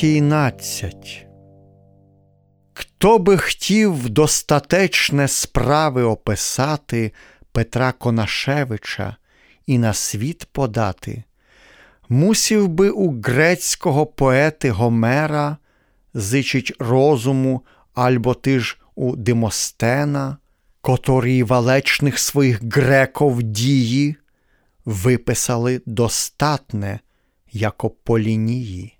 13. Хто би хотів достатечне справи описати Петра Конашевича і на світ подати, мусів би у грецького поети Гомера зичить розуму, альбо ти ж у Демосфена, котрі валечних своїх греков дії виписали достатне, яко по лінії.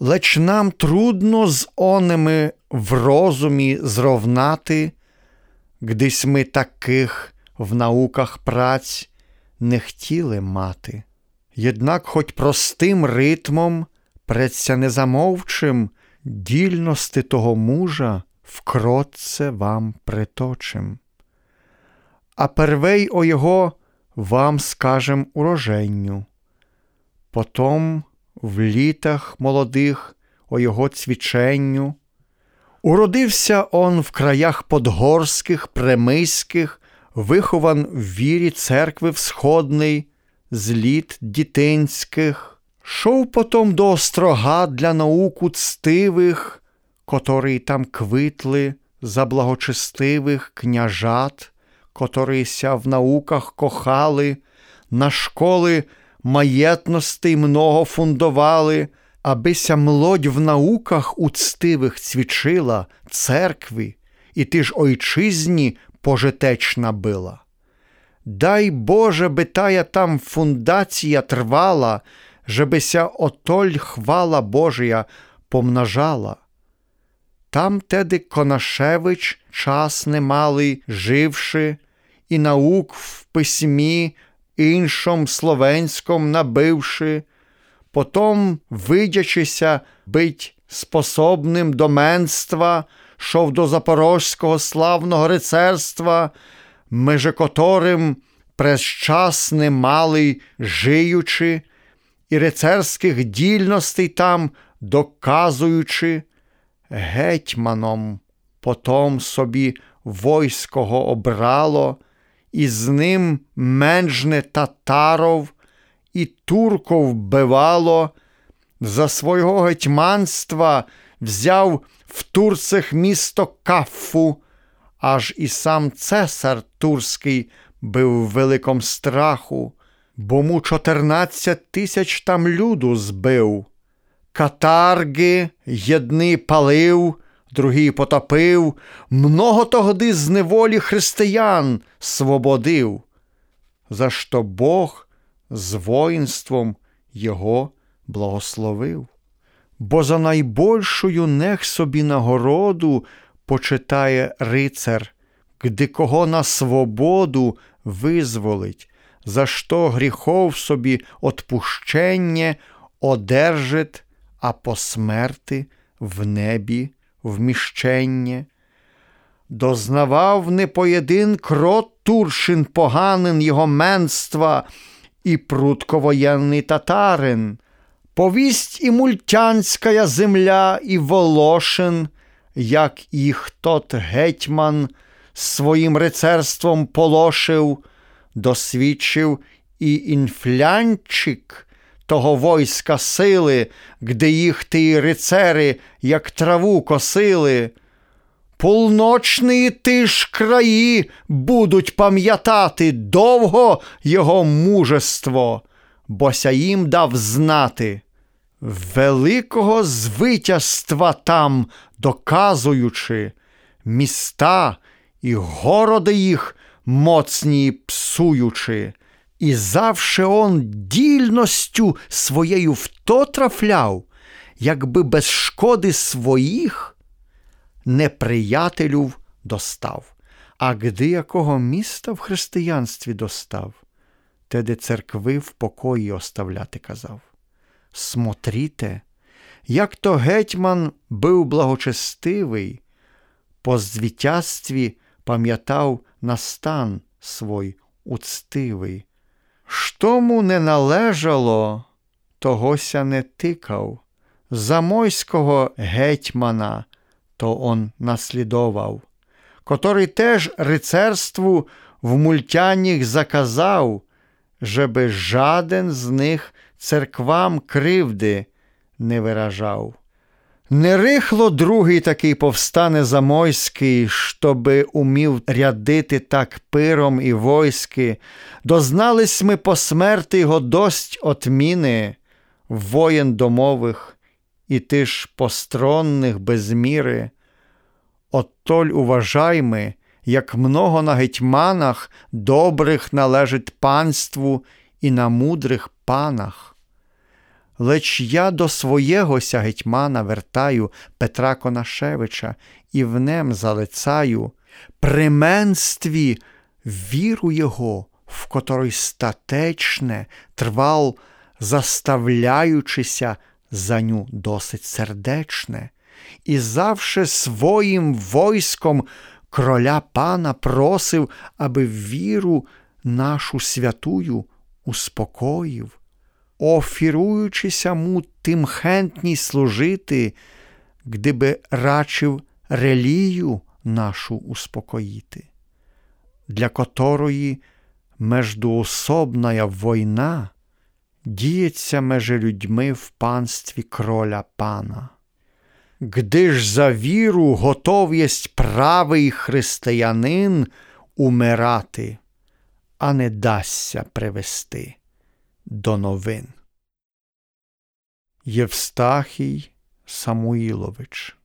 Леч нам трудно з оними в розумі зровнати, гдись ми таких в науках праць не хотіли мати. Єднак хоть простим ритмом, предся не замовчим, дільності того мужа вкротце вам приточим. А первей о його вам скажем уроженню, потом в літах молодих о його цвіченню. Уродився он в краях подгорських, премиських, вихован в вірі церкви всходний, з літ дітинських. Шов потом до острога для науку цтивих, котрі там квитли за благочестивих княжат, котрися в науках кохали, на школи маєтностей много фундували, абися млодь в науках уцтивих цвічила, церкві, і ти ж ойчизні пожитечна била. Дай Боже, би тая там фундація трвала, жебися отоль хвала Божія помнажала. Там теди Конашевич час немалий живши, і наук в письмі іншом словенськом набивши, потом, видячися бить способним до менства, шов до запорозького славного рицарства, меже которим през час немалий жиючи, і рицарських дільностей там доказуючи, гетьманом потом собі войського обрало, і з ним менжне татаров і турков бивало, за свого гетьманства взяв в турцях місто Кафу, аж і сам цесар турський бив в великом страху, бо му 14 тисяч там люду збив. Катарги єдні палив, другі потопив, много тогди з неволі християн свободив, за що Бог з воїнством його благословив. Бо за найбольшою нех собі нагороду почитає рицар, гди кого на свободу визволить, за що гріхов собі отпущення одержить, а по смерти в небі вміщення. Дознавав непоєдин крот туршин поганин його менства і прутковоєнний татарин. Повість і мультянська земля, і Волошин, як їх тот гетьман своїм рицарством полошив, досвідчив і інфлянчик того войська сили, гди їх ті рицари, як траву косили. Полночні ти ж краї будуть пам'ятати довго його мужество, бося їм дав знати. Великого звитязства там, доказуючи, міста і городи їх моцні псуючи, і завше он дільностю своєю вто трафляв, якби без шкоди своїх неприятелюв достав. А гди якого міста в християнстві достав, теди церкви в покої оставляти казав. Смотріте, як то гетьман був благочестивий, по звітязстві пам'ятав на стан свой уцтивий. Що му не належало, тогося не тикав. Замойського гетьмана то он наслідовав, котрий теж рицарству в мультяніх заказав, жеби жаден з них церквам кривди не виражав. Нерихло другий такий повстане Замойський, щоби умів рядити так пиром і войски. Дознались ми по смерти його дость отміни, воєн домових, і ти ж постронних без міри. Оттоль уважайми, як много на гетьманах добрих належить панству і на мудрих панах. Леч я до своєгося гетьмана вертаю Петра Конашевича і в нем залицаю применстві віру його, в котрой статечне трвал, заставляючися за ню досить сердечне, і завше своїм войском кроля пана просив, аби віру нашу святую успокоїв. Офіруючися му тим хентній служити, гдиби рачив релію нашу успокоїти, для котрої междуособная война діється меж людьми в панстві кроля пана. Гди ж за віру готов єсть правий християнин умирати, а не дасться привести до новин. Євстахій Самуїлович.